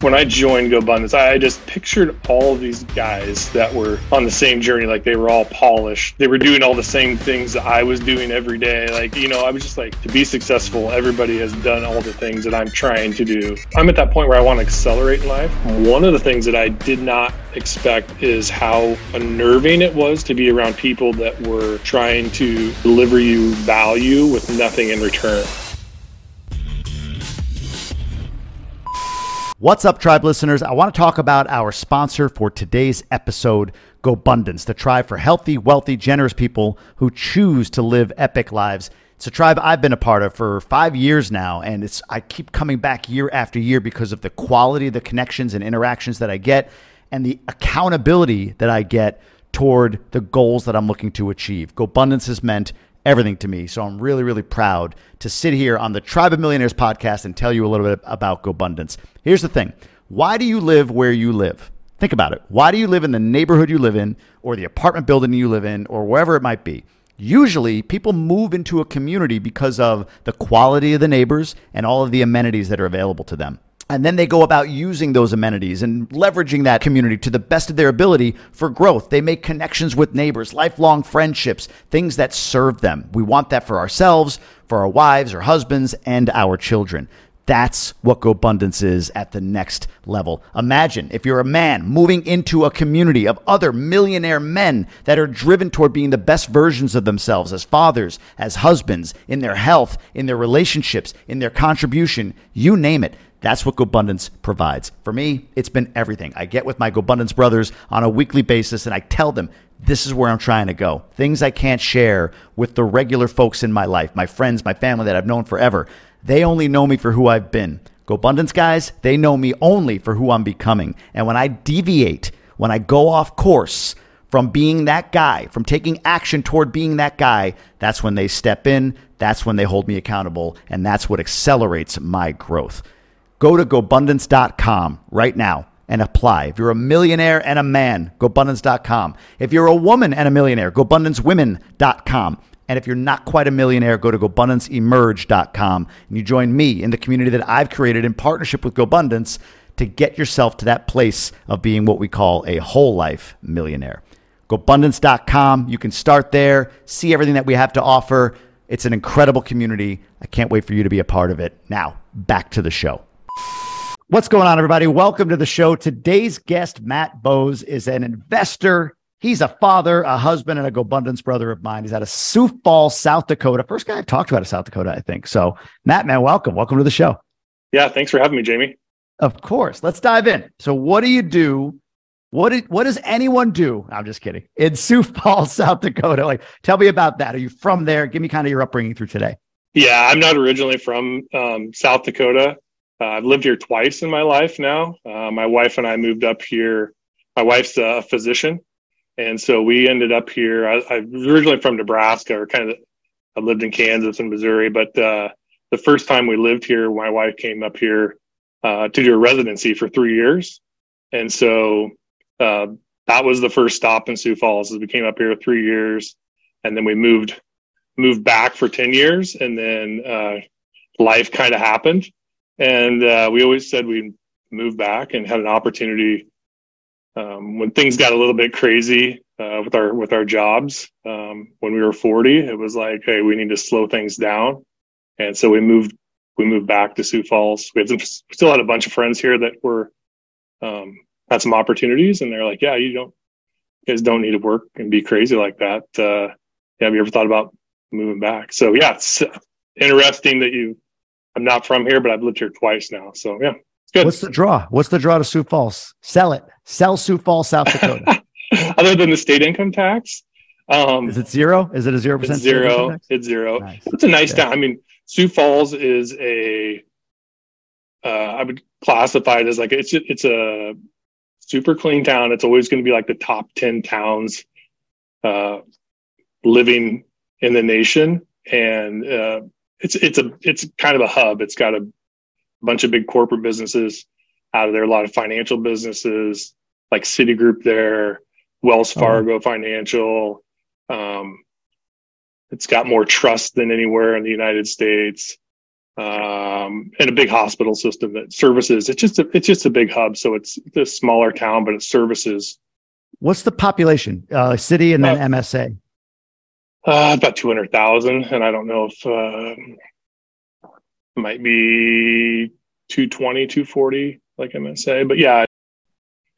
When I joined GoBundance, I just pictured all of these guys that were on the same journey. Like, they were all polished. They were doing all the same things that I was doing every day. Like, you know, I was just like, to be successful, everybody has done all the things that I'm trying to do. I'm at that point where I want to accelerate in life. One of the things that I did not expect is how unnerving it was to be around people that were trying to deliver you value with nothing in return. What's up, tribe listeners? I want to talk about our sponsor for today's episode, GoBundance, the tribe for healthy, wealthy, generous people who choose to live epic lives. It's a tribe I've been a part of for 5 years now, and I keep coming back year after year because of the quality of the connections and interactions that I get and the accountability that I get toward the goals that I'm looking to achieve. GoBundance has meant everything to me, so I'm really, really proud to sit here on the Tribe of Millionaires podcast and tell you a little bit about GoBundance. Here's the thing. Why do you live where you live? Think about it. Why do you live in the neighborhood you live in or the apartment building you live in or wherever it might be? Usually, people move into a community because of the quality of the neighbors and all of the amenities that are available to them. And then they go about using those amenities and leveraging that community to the best of their ability for growth. They make connections with neighbors, lifelong friendships, things that serve them. We want that for ourselves, for our wives or husbands, and our children. That's what GoBundance is at the next level. Imagine if you're a man moving into a community of other millionaire men that are driven toward being the best versions of themselves as fathers, as husbands, in their health, in their relationships, in their contribution, you name it. That's what GoBundance provides. For me, it's been everything. I get with my GoBundance brothers on a weekly basis and I tell them, this is where I'm trying to go. Things I can't share with the regular folks in my life, my friends, my family that I've known forever. They only know me for who I've been. GoBundance guys, they know me only for who I'm becoming. And when I deviate, when I go off course from being that guy, from taking action toward being that guy, that's when they step in, that's when they hold me accountable, and that's what accelerates my growth. Go to GoBundance.com right now and apply. If you're a millionaire and a man, GoBundance.com. If you're a woman and a millionaire, GoBundanceWomen.com. And if you're not quite a millionaire, go to GoBundanceEmerge.com. And you join me in the community that I've created in partnership with GoBundance to get yourself to that place of being what we call a whole life millionaire. GoBundance.com. You can start there, see everything that we have to offer. It's an incredible community. I can't wait for you to be a part of it. Now, back to the show. What's going on, everybody? Welcome to the show. Today's guest, Matt Boos, is an investor. He's a father, a husband, and a GoBundance brother of mine. He's out of Sioux Falls, South Dakota. First guy I've talked about is South Dakota, I think. So, Matt, man, welcome. Welcome to the show. Yeah, thanks for having me, Jamie. Of course. Let's dive in. So what do you do? What does anyone do? I'm just kidding. In Sioux Falls, South Dakota. Like, tell me about that. Are you from there? Give me kind of your upbringing through today. Yeah, I'm not originally from South Dakota. I've lived here twice in my life now. My wife and I moved up here. My wife's a physician. And so we ended up here. I'm originally from Nebraska, or I lived in Kansas and Missouri. But the first time we lived here, my wife came up here to do a residency for 3 years. And so that was the first stop in Sioux Falls. We came up here 3 years, and then we moved back for 10 years. And then life kind of happened. And we always said we'd move back, and had an opportunity when things got a little bit crazy with our jobs. When we were 40, it was like, hey, we need to slow things down. And so we moved back to Sioux Falls. We still had a bunch of friends here that were had some opportunities, and they're like, yeah, you guys don't need to work and be crazy like that. Have you ever thought about moving back? So yeah, it's interesting that I'm not from here, but I've lived here twice now. So yeah, it's good. What's the draw? What's the draw to Sioux Falls? Sell it. Sell Sioux Falls, South Dakota. Other than the state income tax. Is it zero? Is it a 0%? It's zero. It's zero. Nice. It's a nice town. I mean, Sioux Falls is I would classify it as like, it's a super clean town. It's always going to be like the top 10 towns living in the nation. And, it's kind of a hub. It's got a bunch of big corporate businesses out of there, a lot of financial businesses like Citigroup there, Wells Fargo Financial. It's got more trust than anywhere in the United States. and a big hospital system that services. It's just a big hub. So it's this smaller town, but it services. What's the population? City and then MSA? About 200,000. And I don't know if it might be 220, 240, like MSA. But yeah,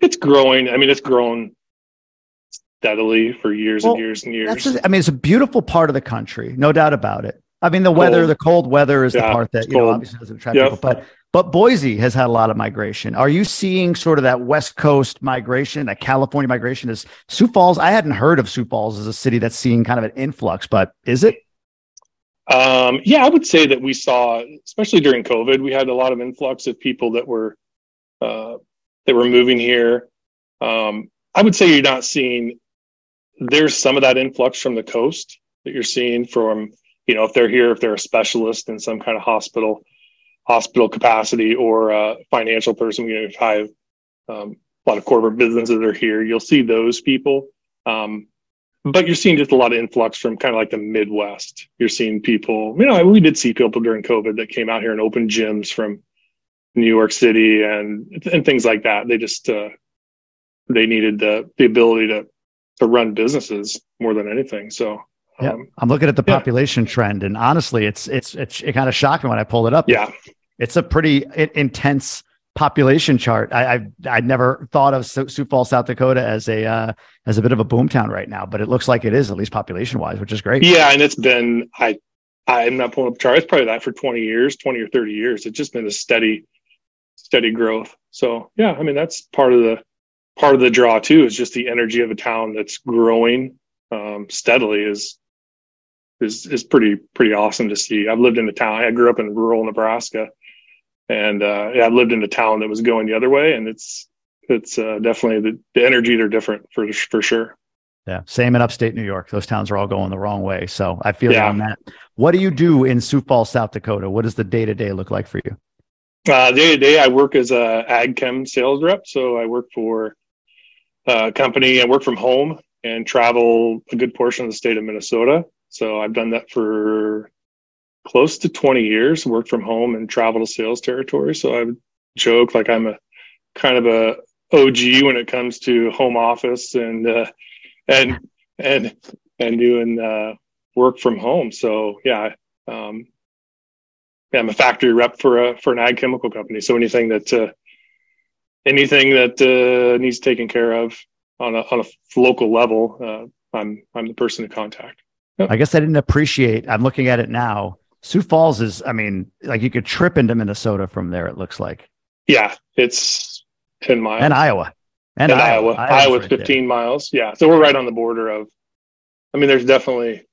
it's growing. I mean, it's grown steadily for years and years and years. It's a beautiful part of the country, no doubt about it. I mean, the cold weather is the part that obviously doesn't attract people. But Boise has had a lot of migration. Are you seeing sort of that West Coast migration, that California migration? Is Sioux Falls? I hadn't heard of Sioux Falls as a city that's seeing kind of an influx, but is it? I would say that we saw, especially during COVID, we had a lot of influx of people that were moving here. I would say you're not seeing. There's some of that influx from the coast that you're seeing from, if they're here, if they're a specialist in some kind of hospital capacity or a financial person, a lot of corporate businesses that are here. You'll see those people. But you're seeing just a lot of influx from kind of like the Midwest. You're seeing people, we did see people during COVID that came out here and opened gyms from New York City and things like that. They just, they needed the ability to run businesses more than anything. So. Yeah, I'm looking at the population trend, and honestly, it kind of shocked me when I pulled it up. Yeah, it's a pretty intense population chart. I'd never thought of Sioux Falls, South Dakota, as a bit of a boomtown right now, but it looks like it is, at least population wise, which is great. Yeah, and it's been I'm not pulling up chart. It's probably that for 20 or 30 years. It's just been a steady growth. So yeah, I mean that's part of the draw too. Is just the energy of a town that's growing steadily is pretty awesome to see. I've lived in a town. I grew up in rural Nebraska, and I lived in a town that was going the other way. And it's definitely the energy are different for sure. Yeah, same in upstate New York. Those towns are all going the wrong way. So I feel you on that. What do you do in Sioux Falls, South Dakota? What does the day to day look like for you? Day to day, I work as a ag chem sales rep. So I work for a company. I work from home and travel a good portion of the state of Minnesota. So I've done that for close to 20 years, worked from home and travel to sales territory. So I would joke like I'm a kind of a OG when it comes to home office and doing work from home. So I'm a factory rep for an ag chemical company. So anything that needs taken care of on a local level, I'm the person to contact. I guess I didn't appreciate. I'm looking at it now. Sioux Falls is, like you could trip into Minnesota from there. It looks like. Yeah, it's 10 miles. And Iowa. Iowa's right 15 miles. Yeah, so we're right on the border of. There's definitely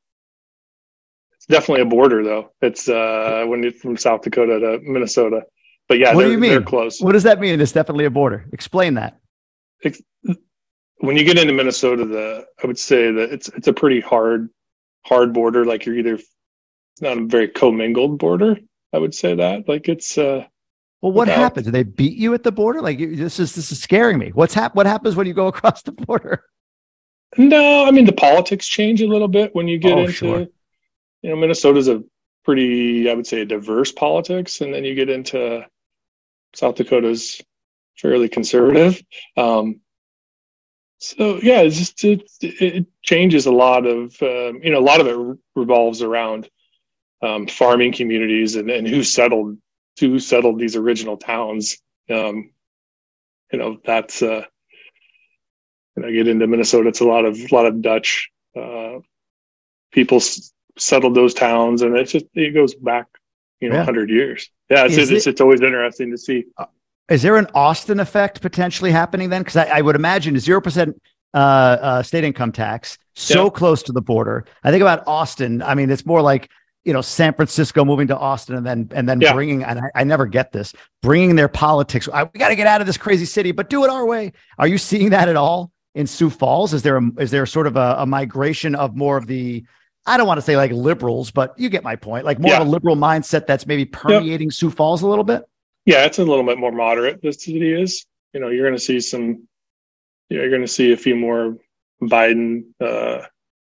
a border though. It's when you're from South Dakota to Minnesota, but yeah, what do you mean? They're close. What does that mean? It's definitely a border. Explain that. When you get into Minnesota, I would say that it's a pretty hard border. Like you're either not a very commingled border. I would say that like it's. Well, what happens? Do they beat you at the border? Like this is scaring me. What happens when you go across the border? No, the politics change a little bit when you get into. Sure. Minnesota's a pretty, I would say, diverse politics, and then you get into South Dakota's fairly conservative. So yeah, it's just it changes a lot of a lot of it revolves around farming communities and who settled these original towns. That's I get into Minnesota. It's a lot of Dutch people settled those towns, and it goes back 100 years. Yeah, it's always interesting to see. Is there an Austin effect potentially happening then? Because I would imagine 0% state income tax close to the border. I think about Austin. It's more like San Francisco moving to Austin and then bringing. And I never get this bringing their politics. We got to get out of this crazy city, but do it our way. Are you seeing that at all in Sioux Falls? Is there sort of a migration of more of the? I don't want to say like liberals, but you get my point. Like more of a liberal mindset that's maybe permeating Sioux Falls a little bit. Yeah, it's a little bit more moderate. This city is, you're going to see a few more Biden,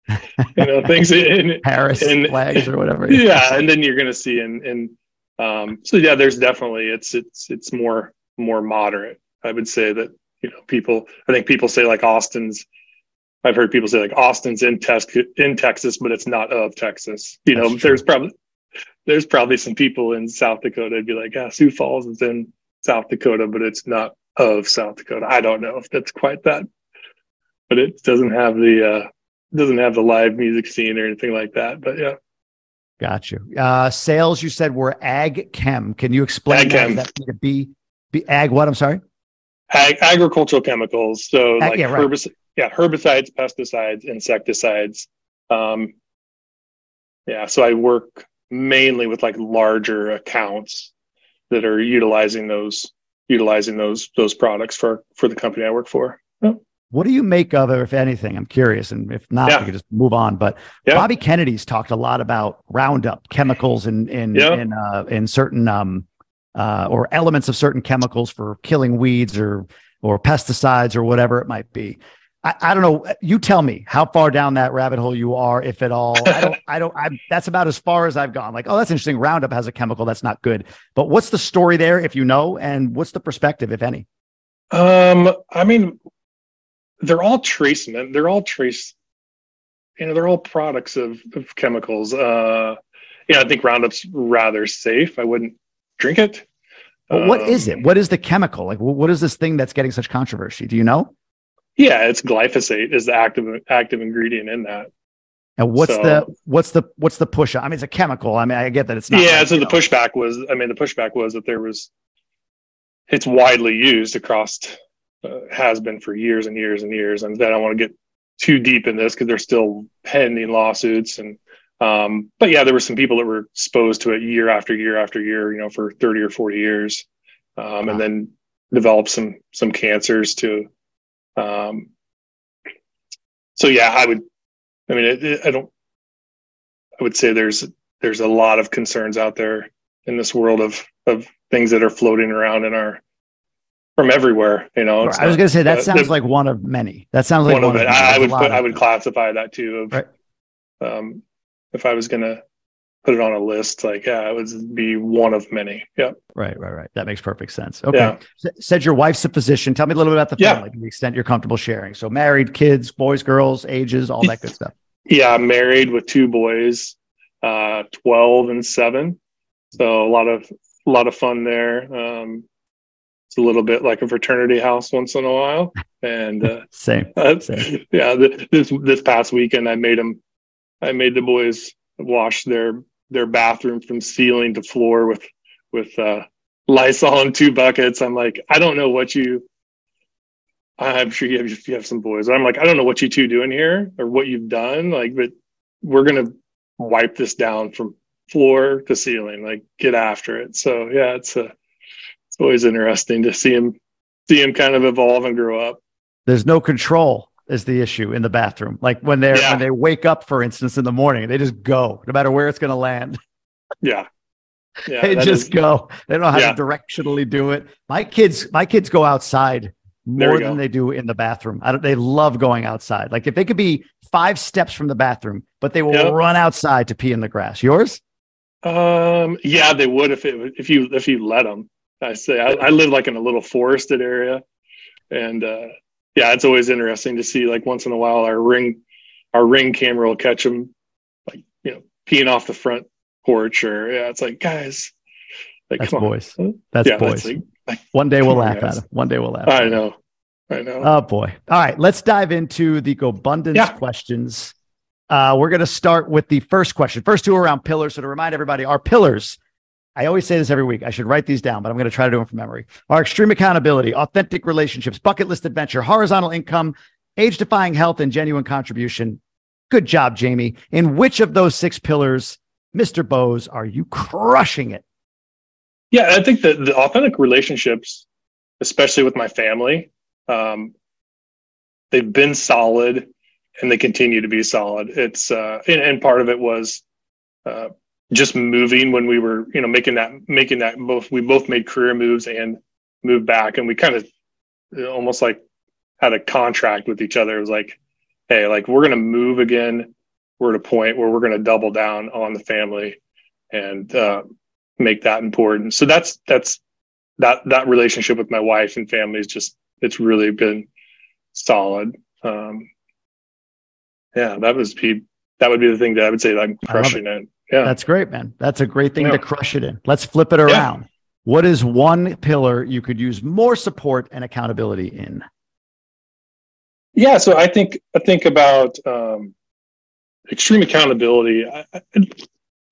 things in Paris flags or whatever. Yeah, and then you're going to see in So yeah, there's definitely, it's more moderate. I would say that, you know, people, I think people say like Austin's, I've heard people say like Austin's in Texas, but it's not of Texas. You know, there's probably some people in South Dakota that'd be like, ah, Sioux Falls is in South Dakota, but it's not of South Dakota. I don't know if that's quite that, but it doesn't have the live music scene or anything like that. But yeah. Got you. Sales, you said, were ag chem. Can you explain that to be ag what? I'm sorry. Agricultural chemicals. So ag, like herbicides, pesticides, insecticides. So I work mainly with like larger accounts that are utilizing those products for the company I work for. Oh. What do you make of it, if anything? I'm curious. And if not, we can just move on. But Bobby Kennedy's talked a lot about Roundup chemicals in certain or elements of certain chemicals for killing weeds or pesticides or whatever it might be. I don't know. You tell me how far down that rabbit hole you are, if at all. That's about as far as I've gone. Like, oh, that's interesting. Roundup has a chemical that's not good. But what's the story there, if you know, and what's the perspective, if any? I mean, they're all products of chemicals. I think Roundup's rather safe. I wouldn't drink it. Well, what is it? What is the chemical? Like, what is this thing that's getting such controversy? Do you know? Yeah, it's glyphosate is the active ingredient in that. And what's the push? I mean, it's a chemical. I mean, I get that it's not. Yeah. Like, so the pushback was that it's widely used across. Has been for years and years and years. And I don't want to get too deep in this because there's still pending lawsuits. And, but yeah, there were some people that were exposed to it year after year after year, you know, for 30 or 40 years. And then developed some cancers too. So yeah, I would say there's a lot of concerns out there in this world of things that are floating around from everywhere, you know. I was going to say that sounds like one of many. That sounds like one of many. I would classify that too. If I was going to put it on a list, like it would be one of many. Yeah. Right. That makes perfect sense. Okay. Yeah. Said your wife's a physician. Tell me a little bit about the family to the extent you're comfortable sharing. So married, kids, boys, girls, ages, all that good stuff. Yeah, I'm married with two boys, 12 and 7. So a lot of fun there. It's a little bit like a fraternity house once in a while, and same. Yeah, this past weekend I made the boys wash their bathroom from ceiling to floor with Lysol in 2 buckets. I'm like, I don't know what you. I'm sure you have some boys. I'm like, I don't know what you two do in here or what you've done. Like, but we're gonna wipe this down from floor to ceiling. Like, get after it. So yeah, it's always interesting to see him kind of evolve and grow up. There's no control is the issue in the bathroom. Like when they wake up, for instance, in the morning, they just go, no matter where it's going to land. Yeah. They just go. They don't know how to directionally do it. My kids go outside more than they do in the bathroom. They love going outside. Like if they could be 5 steps from the bathroom, but they will run outside to pee in the grass. Yours? Yeah, they would if you let them. I say I live like in a little forested area, and it's always interesting to see. Like once in a while, our ring camera will catch them, like you know, peeing off the front porch, or it's like guys, like that's come boys, on. That's boys. That's like, one day we'll laugh at them. I know. Oh boy! All right, let's dive into the GoBundance questions. We're gonna start with the first question. First two are around pillars. So to remind everybody, our pillars. I always say this every week. I should write these down, but I'm going to try to do them from memory. Our extreme accountability, authentic relationships, bucket list adventure, horizontal income, age-defying health, and genuine contribution. Good job, Jamie. In which of those 6 pillars, Mr. Boos, are you crushing it? Yeah, I think the authentic relationships, especially with my family, they've been solid and they continue to be solid. It's and part of it was just moving when we were, you know, making that we both made career moves and moved back, and we kind of almost like had a contract with each other. It was like, hey, like we're going to move again. We're at a point where we're going to double down on the family. And make that important. So that's that relationship with my wife and family is just, it's really been solid. That would be the thing that I would say that I'm crushing it. Yeah. That's great, man. That's a great thing to crush it in. Let's flip it around. Yeah. What is one pillar you could use more support and accountability in? Yeah. So I think about extreme accountability. I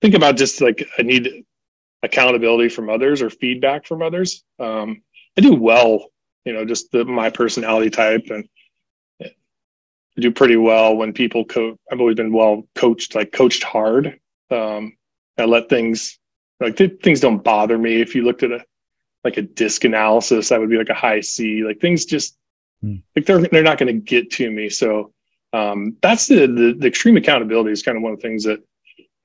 think about just like, I need accountability from others or feedback from others. I do well, just my personality type, and I do pretty well when people coach. I've always been well coached, like coached hard. I let things, like things don't bother me. If you looked at a DISC analysis, that would be like a high C. Like things just like they're not going to get to me. So that's the extreme accountability is kind of one of the things that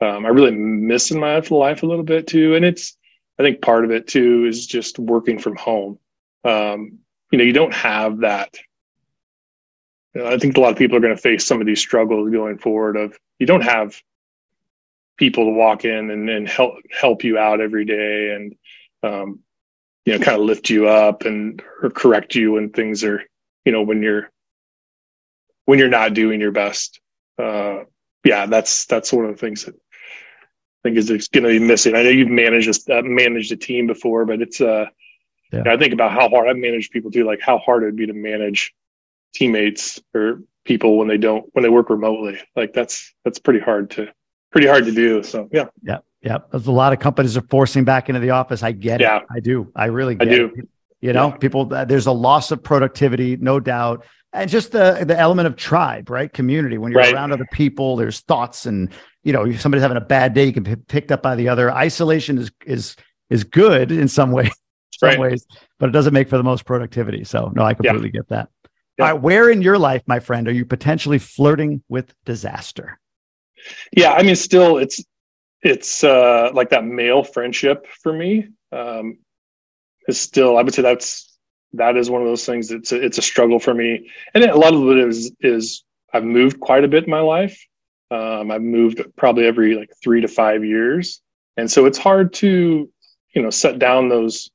I really miss in my life a little bit too. And I think part of it too is just working from home. You don't have that. I think a lot of people are going to face some of these struggles going forward of you don't have people to walk in and help you out every day and, kind of lift you up or correct you when things are, when you're not doing your best. That's one of the things that I think is going to be missing. I know you've managed a team before, but it's, I think about how hard I've managed people too, like how hard it would be to manage teammates or people when they work remotely. Like that's pretty hard to do. So yeah. There's a lot of companies are forcing back into the office. I get it. I do. I really get it. People, there's a loss of productivity, no doubt. And just the element of tribe, right? Community. When you're around other people, there's thoughts and, if somebody's having a bad day, you can be picked up by the other. Isolation is good in some ways, but it doesn't make for the most productivity. So no, I completely get that. Yeah. All right, where in your life, my friend, are you potentially flirting with disaster? Yeah, I mean, still, it's like that male friendship for me is still. I would say that is one of those things. It's a struggle for me, and a lot of it is I've moved quite a bit in my life. I've moved probably every 3 to 5 years, and so it's hard to set down those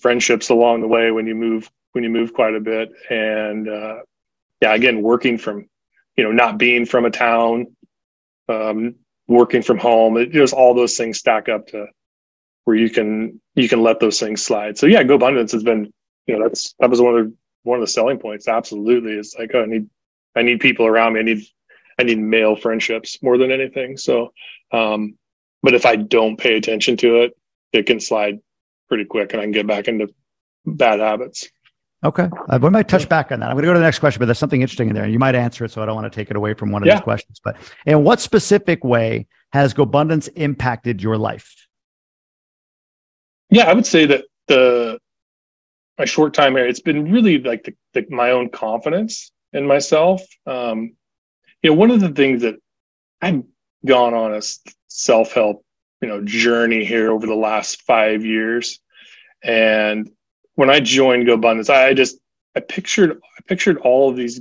friendships along the way when you move. When you move quite a bit, and again, working from, not being from a town, working from home, just all those things stack up to where you can let those things slide. So yeah, GoBundance has been, that was one of the selling points. Absolutely, it's like I need people around me. I need male friendships more than anything. So, but if I don't pay attention to it, it can slide pretty quick, and I can get back into bad habits. Okay. We might touch back on that. I'm going to go to the next question, but there's something interesting in there. You might answer it, so I don't want to take it away from one of these questions. But in what specific way has GoBundance impacted your life? Yeah, I would say that my short time here, it's been really like my own confidence in myself. One of the things that I've gone on a self-help, journey here over the last 5 years, and when I joined GoBundance, I pictured all of these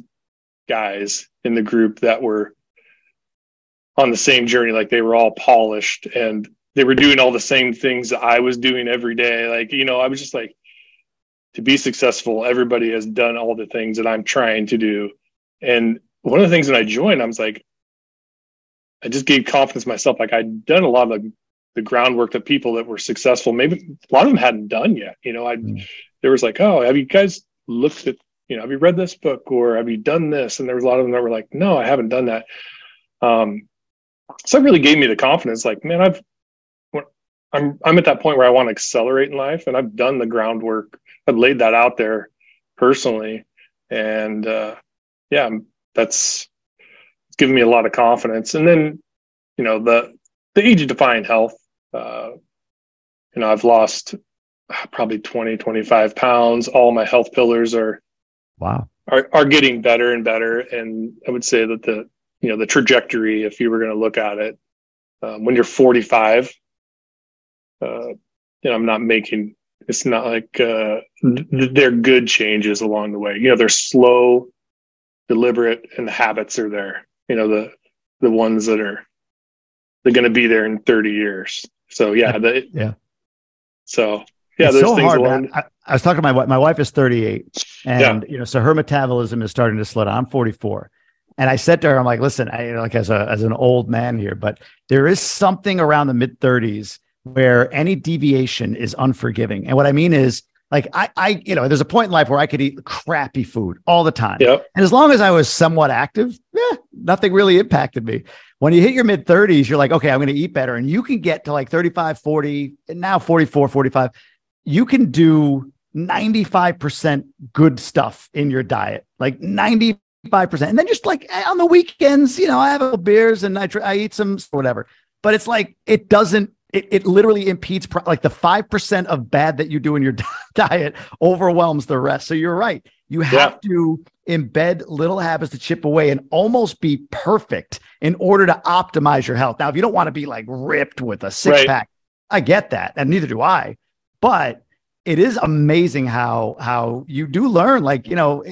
guys in the group that were on the same journey. Like they were all polished and they were doing all the same things that I was doing every day. Like, I was just like, to be successful, everybody has done all the things that I'm trying to do. And one of the things when I joined, I was like, I just gave confidence to myself. Like I'd done a lot of the groundwork that people that were successful, maybe a lot of them hadn't done yet. There was like, oh, have you guys looked at, have you read this book or have you done this? And there was a lot of them that were like, no, I haven't done that. So that really gave me the confidence, like, man, I'm at that point where I want to accelerate in life, and I've done the groundwork. I've laid that out there personally. And that's given me a lot of confidence. And then, the age-defying health, I've lost probably 20, 25 pounds. All my health pillars are getting better and better. And I would say that the trajectory, if you were going to look at it, when you're 45, I'm not making, it's not like, they're good changes along the way. They're slow, deliberate, and the habits are there. The ones that are, they're going to be there in 30 years. So yeah, they, yeah. So yeah, it's so hard. I was talking to my wife is 38, and yeah. You know, so her metabolism is starting to slow down. I'm 44, and I said to her, I'm like, listen, as an old man here, but there is something around the mid 30s where any deviation is unforgiving. And what I mean is, like, I there's a point in life where I could eat crappy food all the time. Yep. And as long as I was somewhat active, nothing really impacted me. When you hit your mid 30s, you're like, okay, I'm going to eat better. And you can get to like 35, 40, and now 44, 45. You can do 95% good stuff in your diet, like 95%. And then just like on the weekends, you know, I have a little beers and I eat some whatever, but it's like, it doesn't, It literally impedes, like the 5% of bad that you do in your diet overwhelms the rest. So you're right. You have to embed little habits to chip away and almost be perfect in order to optimize your health. Now, if you don't want to be like ripped with a six-pack, right. I get that. And neither do I. But it is amazing how you do learn, like, you know,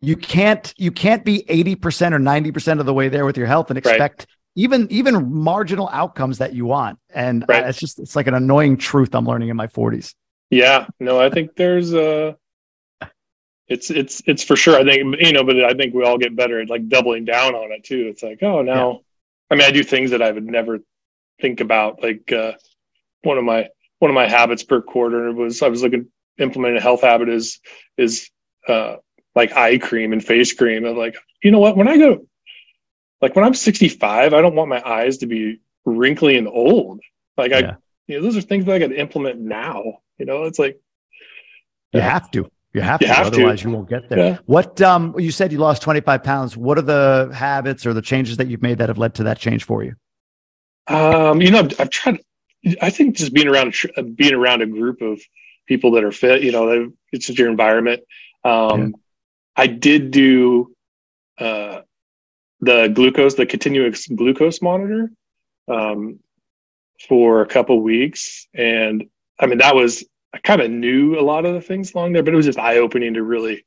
you can't be 80% or 90% of the way there with your health and expect even marginal outcomes that you want. And it's like an annoying truth I'm learning in my 40s. Yeah, no, I think there's it's for sure. I think, you know, but I think we all get better at like doubling down on it too. It's like, oh, now, I mean, I do things that I would never think about. Like one of my habits per quarter implementing a health habit is like eye cream and face cream. I'm like, you know what, when I'm 65, I don't want my eyes to be wrinkly and old. Like those are things that I got to implement now. You know, it's like you have to. Otherwise, you won't get there. Yeah. What you said you lost 25 pounds. What are the habits or the changes that you've made that have led to that change for you? You know, I've tried. I think just being around a group of people that are fit. You know, it's just your environment. I did do. The continuous glucose monitor for a couple weeks. And I mean, I kind of knew a lot of the things along there, but it was just eye opening to really,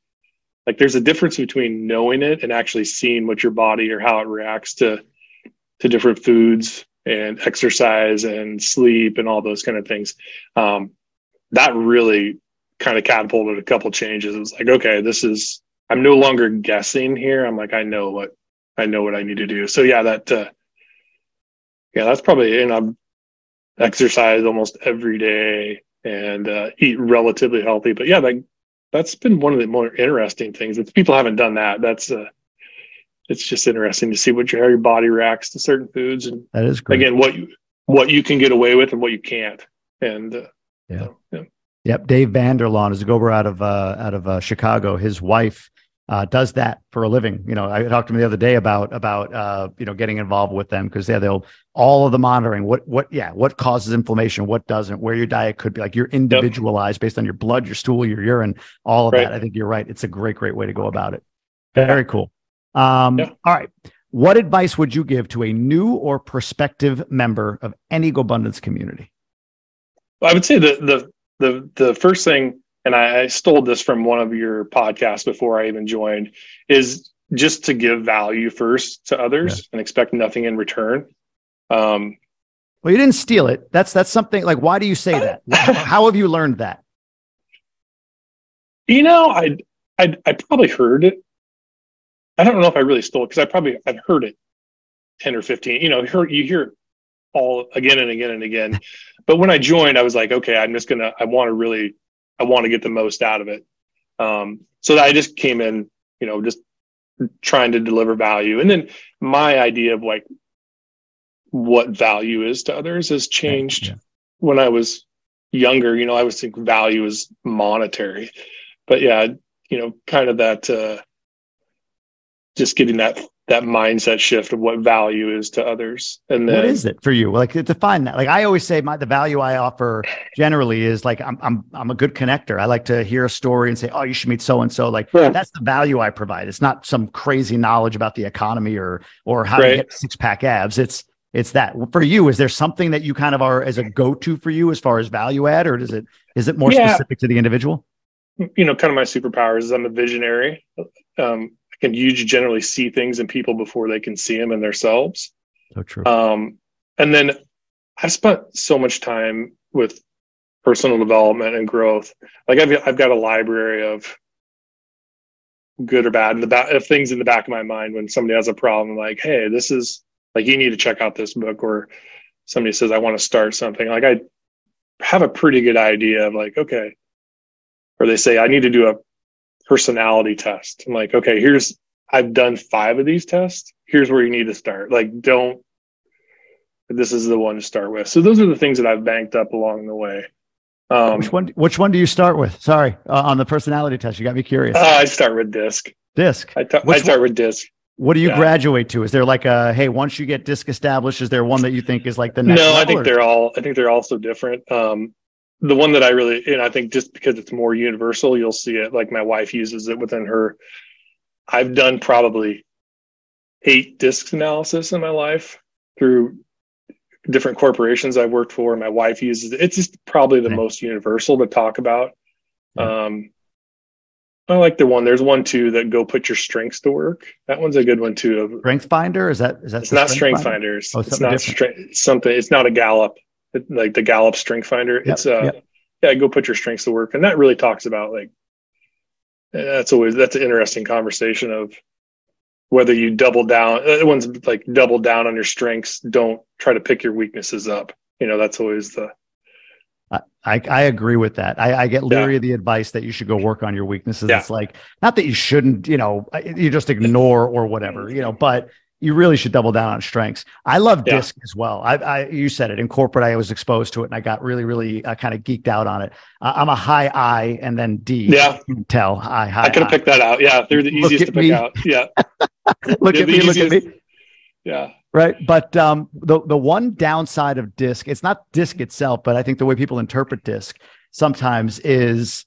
like, there's a difference between knowing it and actually seeing what your body or how it reacts to different foods and exercise and sleep and all those kind of things. That really kind of catapulted a couple changes. It was like, okay, I'm no longer guessing here. I'm like, I know what I need to do. So yeah, that's probably, and I'm exercise almost every day and eat relatively healthy, but yeah, that's been one of the more interesting things. If people haven't done that, it's just interesting to see how your body reacts to certain foods. And that is great. Again, what you can get away with and what you can't. And Yep. Dave Vanderlaan is a gober out of Chicago. His wife, does that for a living. You know, I talked to him the other day about getting involved with them because they'll all of the monitoring, what causes inflammation, what doesn't, where your diet could be, like you're individualized based on your blood, your stool, your urine, all of that. I think you're right. It's a great, great way to go about it. Very cool. All right. What advice would you give to a new or prospective member of any GoBundance community? Well, I would say the first thing, and I stole this from one of your podcasts before I even joined, is just to give value first to others and expect nothing in return. Well, you didn't steal it. That's something like, why do you say that? How have you learned that? You know, I probably heard it. I don't know if I really stole it because I've heard it 10 or 15, you know, you hear it all again and again and again. But when I joined, I was like, okay, I want to get the most out of it. So I just came in, you know, just trying to deliver value. And then my idea of like what value is to others has changed. When I was younger, you know, I always think value is monetary, but yeah, you know, kind of that, just getting that mindset shift of what value is to others. And then, what is it for you? Like, define that. Like, I always say the value I offer generally is like, I'm a good connector. I like to hear a story and say, oh, you should meet so-and-so. Like that's the value I provide. It's not some crazy knowledge about the economy or how to get 6-pack abs. It's that. For you, is there something that you kind of are as a go-to for you as far as value add, or is it more specific to the individual? You know, kind of my superpowers is I'm a visionary. And you generally see things in people before they can see them in themselves. So true. And then I've spent so much time with personal development and growth. Like I've got a library of good or bad, of things in the back of my mind when somebody has a problem, like, hey, this is like, you need to check out this book, or somebody says, I want to start something. Like I have a pretty good idea of like, okay. Or they say, I need to do a personality test. I'm like, okay, I've done 5 of these tests. Here's where you need to start. Like, this is the one to start with. So those are the things that I've banked up along the way. Which one do you start with? Sorry. On the personality test, you got me curious. I start with DISC. I start with DISC. What do you graduate to? Is there like hey, once you get DISC established, is there one that you think is like the next level? No, I think they're all so different. The one that I really, and I think just because it's more universal, you'll see it. Like my wife uses it within her. I've done probably 8 DISC analysis in my life through different corporations I've worked for. My wife uses it. It's just probably the most universal to talk about. I like there's one too, that go put your strengths to work. That one's a good one too. Strength Finder? Is that it's not Strength Finders. Oh, it's not something. It's not a Gallup, like the Gallup Strength Finder. Yep. It's go put your strengths to work. And that really talks about like, that's an interesting conversation of whether you double down. That one's like double down on your strengths. Don't try to pick your weaknesses up. You know, that's always the, I agree with that. I get leery of the advice that you should go work on your weaknesses. Yeah. It's like, not that you shouldn't, you just ignore or whatever, but you really should double down on strengths. I love DISC as well. You said it in corporate. I was exposed to it and I got really, really kind of geeked out on it. I'm a high I and then D. Yeah. You can tell. I could have picked that out. Yeah. They're the easiest to pick out. Yeah. Look at me. Yeah. Right. But the one downside of DISC, it's not DISC itself, but I think the way people interpret DISC sometimes is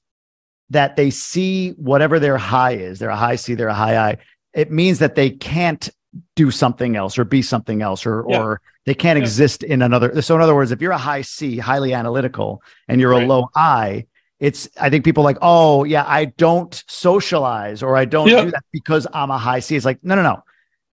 that they see whatever their high is. They're a high C, they're a high I. It means that they can't do something else or be something else or they can't exist in another. So in other words, if you're a high C, highly analytical, and you're a low I, I think people are like, oh yeah, I don't socialize or I don't do that because I'm a high C. It's like, no.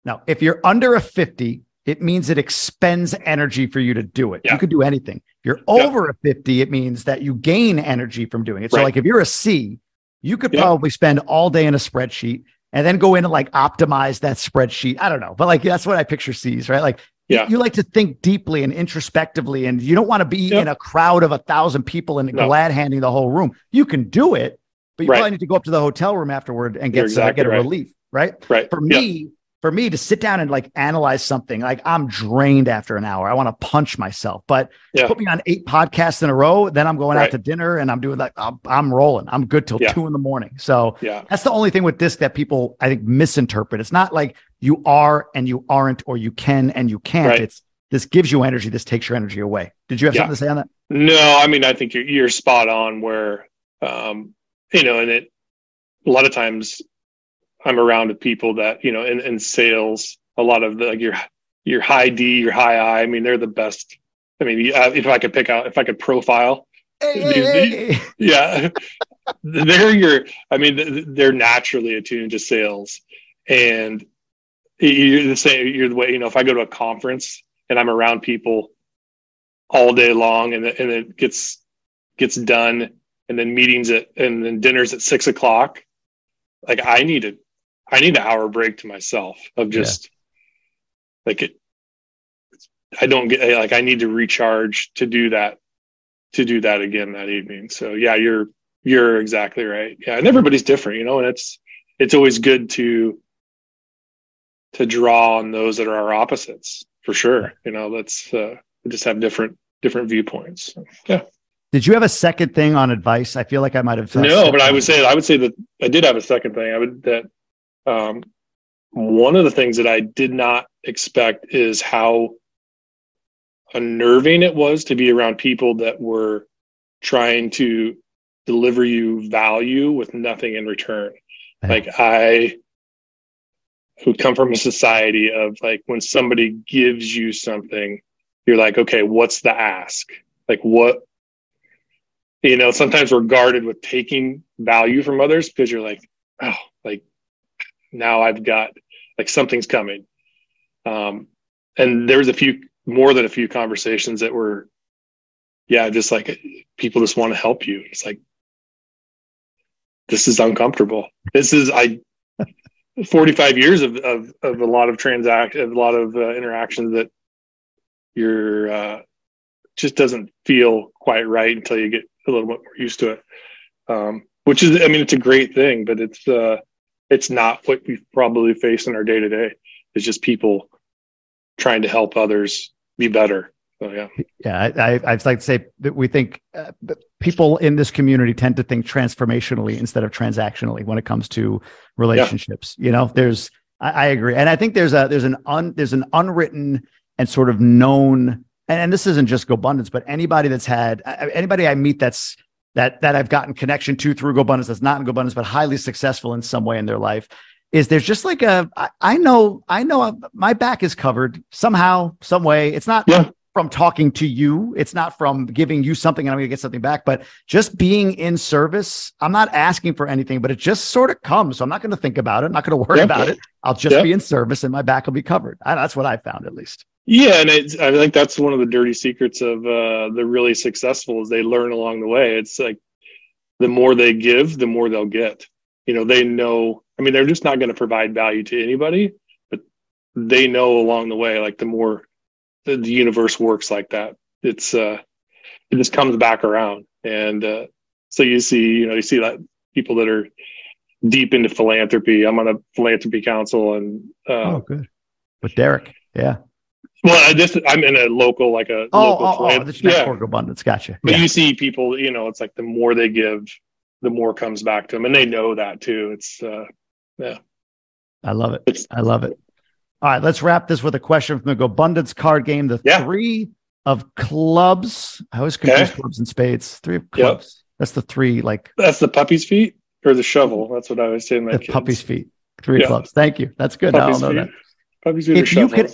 Now, if you're under a 50, it means it expends energy for you to do it. Yeah. You could do anything. If you're over a 50, it means that you gain energy from doing it. Right. So like if you're a C, you could probably spend all day in a spreadsheet and then go in and like optimize that spreadsheet. I don't know. But like, that's what I picture C's, right? Like you like to think deeply and introspectively, and you don't want to be in a crowd of 1,000 people and glad handing the whole room. You can do it, but you probably need to go up to the hotel room afterward and get a relief, right? Right. For me to sit down and like analyze something, like I'm drained after an hour. I want to punch myself, but put me on 8 podcasts in a row. Then I'm going out to dinner and I'm doing like, I'm rolling. I'm good till 2 a.m. So that's the only thing with this that people, I think, misinterpret. It's not like you are and you aren't, or you can and you can't. Right. This gives you energy. This takes your energy away. Did you have something to say on that? No, I mean, I think you're spot on where, a lot of times, I'm around with people that, in sales, a lot of your high D, your high I, I mean, they're the best. I mean, if I could profile, they're naturally attuned to sales, and you're the same. You're the way, if I go to a conference and I'm around people all day long and it gets done, and then and then dinner's at 6:00, like I need an hour break to myself of just I don't get like, I need to recharge to do that again that evening. So yeah, you're exactly right. Yeah. And everybody's different, and it's always good to draw on those that are our opposites for sure. Yeah. Let's just have different viewpoints. So, yeah. Did you have a second thing on advice? I feel like I might have. No, but I would say that I did have a second thing. One of the things that I did not expect is how unnerving it was to be around people that were trying to deliver you value with nothing in return. Yeah. Like I would come from a society of like, when somebody gives you something, you're like, okay, what's the ask? Like what? Sometimes we're guarded with taking value from others because you're like, oh, like now I've got like something's coming. And there was a few more than a few conversations that were, yeah, just like people just want to help you. It's like, this is uncomfortable. This is, 45 years of a lot of interactions that you're, just doesn't feel quite right until you get a little bit more used to it. Which is, I mean, it's a great thing, but it's not what we probably face in our day to day. It's just people trying to help others be better. So, yeah. Yeah. I'd like to say that we think people in this community tend to think transformationally instead of transactionally when it comes to relationships. Yeah. You know, I agree. And I think there's an unwritten and sort of known, and this isn't just GoBundance, but anybody I meet that I've gotten connection to through GoBundance that's not in GoBundance, but highly successful in some way in their life, is there's just like I know my back is covered somehow, some way. It's not from talking to you. It's not from giving you something and I'm going to get something back, but just being in service. I'm not asking for anything, but it just sort of comes. So I'm not going to think about it. I'm not going to worry about it. I'll just be in service and my back will be covered. That's what I found, at least. Yeah. And I think that's one of the dirty secrets of the really successful is they learn along the way. It's like the more they give, the more they'll get. You know, they know, I mean, they're just not going to provide value to anybody, but they know along the way, like the more the universe works like that, it just comes back around. And so you see that people that are deep into philanthropy, I'm on a philanthropy council and good with Derek. Yeah. Well, I'm in a local, like a local plant. This is GoBundance. Gotcha. But you see people, you know, it's like the more they give, the more comes back to them. And they know that too. It's, I love it. I love it. All right. Let's wrap this with a question from the GoBundance card game. The three of clubs. I always confuse clubs and spades. Three of clubs. Yep. That's the three, that's the puppy's feet or the shovel. That's what I always say to my kids. Puppy's feet. Three clubs. Thank you. That's good. I don't know that. Puppy's feet or shovel.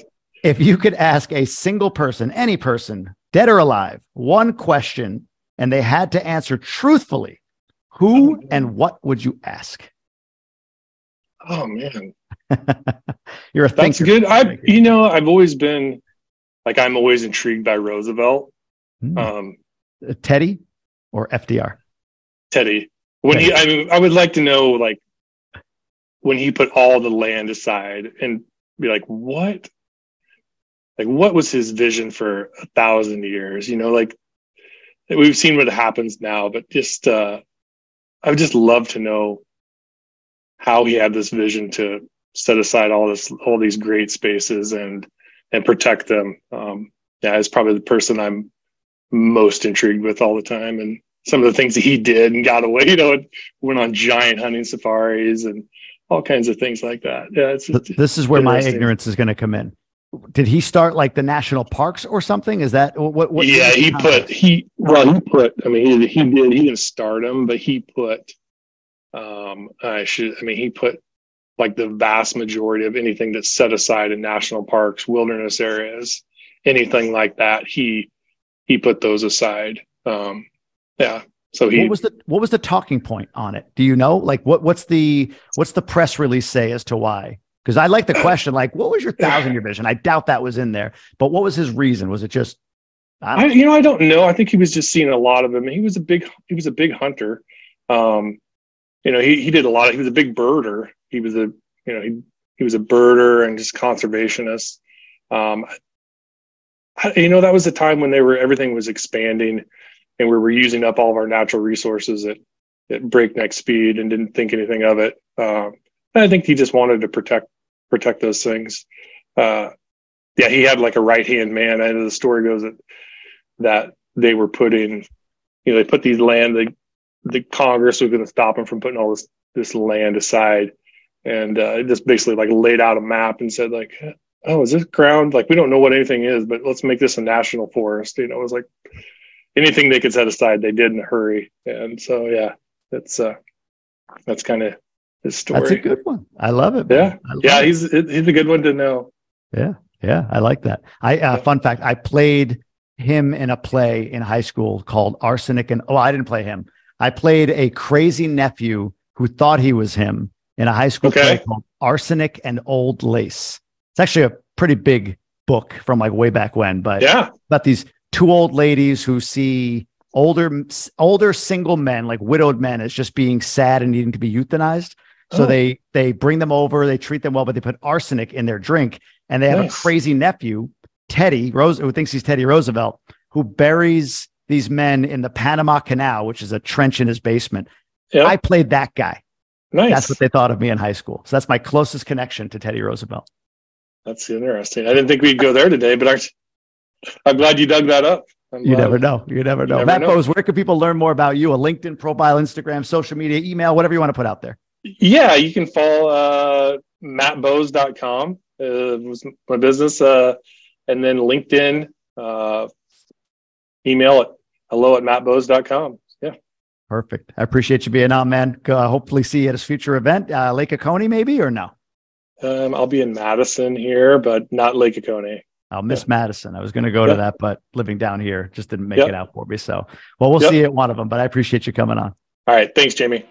If you could ask a single person, any person, dead or alive, one question, and they had to answer truthfully, who and what would you ask? Oh, man. You're a thinker. That's good. I've always been, I'm always intrigued by Roosevelt. Teddy or FDR? Teddy. I would like to know, when he put all the land aside and be like, what? What was his vision for 1,000 years? You know, we've seen what happens now, but just, I would just love to know how he had this vision to set aside all these great spaces and protect them. Is probably the person I'm most intrigued with all the time. And some of the things that he did and got away, you know, and went on giant hunting safaris and all kinds of things like that. Yeah. This is where my ignorance is going to come in. Did he start the national parks or something? Is that what? Yeah, he didn't start them, but he put, he put the vast majority of anything that's set aside in national parks, wilderness areas, anything like that. He put those aside. So what was the talking point on it? Do you know, what's the press release say as to why? Because I like the question, what was your 1,000-year vision? I doubt that was in there, but what was his reason? Was it just, I don't know. I think he was just seeing a lot of them. He was a big hunter. He did a lot. He was a big birder. He was a birder and just conservationist. That was a time when everything was expanding and we were using up all of our natural resources at breakneck speed and didn't think anything of it. I think he just wanted to protect those things. He had a right-hand man. I know the story goes that they were putting, they put these land, the Congress was going to stop them from putting all this land aside. And it just basically laid out a map and said is this ground? We don't know what anything is, but let's make this a national forest. You know, it was anything they could set aside, they did in a hurry. And so, that's kind of his story. That's a good one. I love it. Man. Yeah. He's a good one to know. Yeah. Yeah. I like that. Fun fact. I played him in a play in high school called Arsenic and I didn't play him. I played a crazy nephew who thought he was him in a high school play called Arsenic and Old Lace. It's actually a pretty big book from like way back when, but yeah, about these two old ladies who see older single men, like widowed men, as just being sad and needing to be euthanized. So they bring them over, they treat them well, but they put arsenic in their drink, and they have a crazy nephew, Teddy Roosevelt, who thinks he's Teddy Roosevelt, who buries these men in the Panama Canal, which is a trench in his basement. Yep. I played that guy. Nice. That's what they thought of me in high school. So that's my closest connection to Teddy Roosevelt. That's interesting. I didn't think we'd go there today, but I'm glad you dug that up. You never know. Matt Boos, where can people learn more about you? A LinkedIn profile, Instagram, social media, email, whatever you want to put out there. Yeah, you can follow mattboos.com was my business. And then LinkedIn, email at hello@mattboos.com. Yeah. Perfect. I appreciate you being on, man. Hopefully see you at a future event. Lake Oconee maybe, or no? I'll be in Madison here, but not Lake Oconee. I'll miss Madison. I was going to go to that, but living down here just didn't make it out for me. So, well, we'll see you at one of them, but I appreciate you coming on. All right. Thanks, Jamie.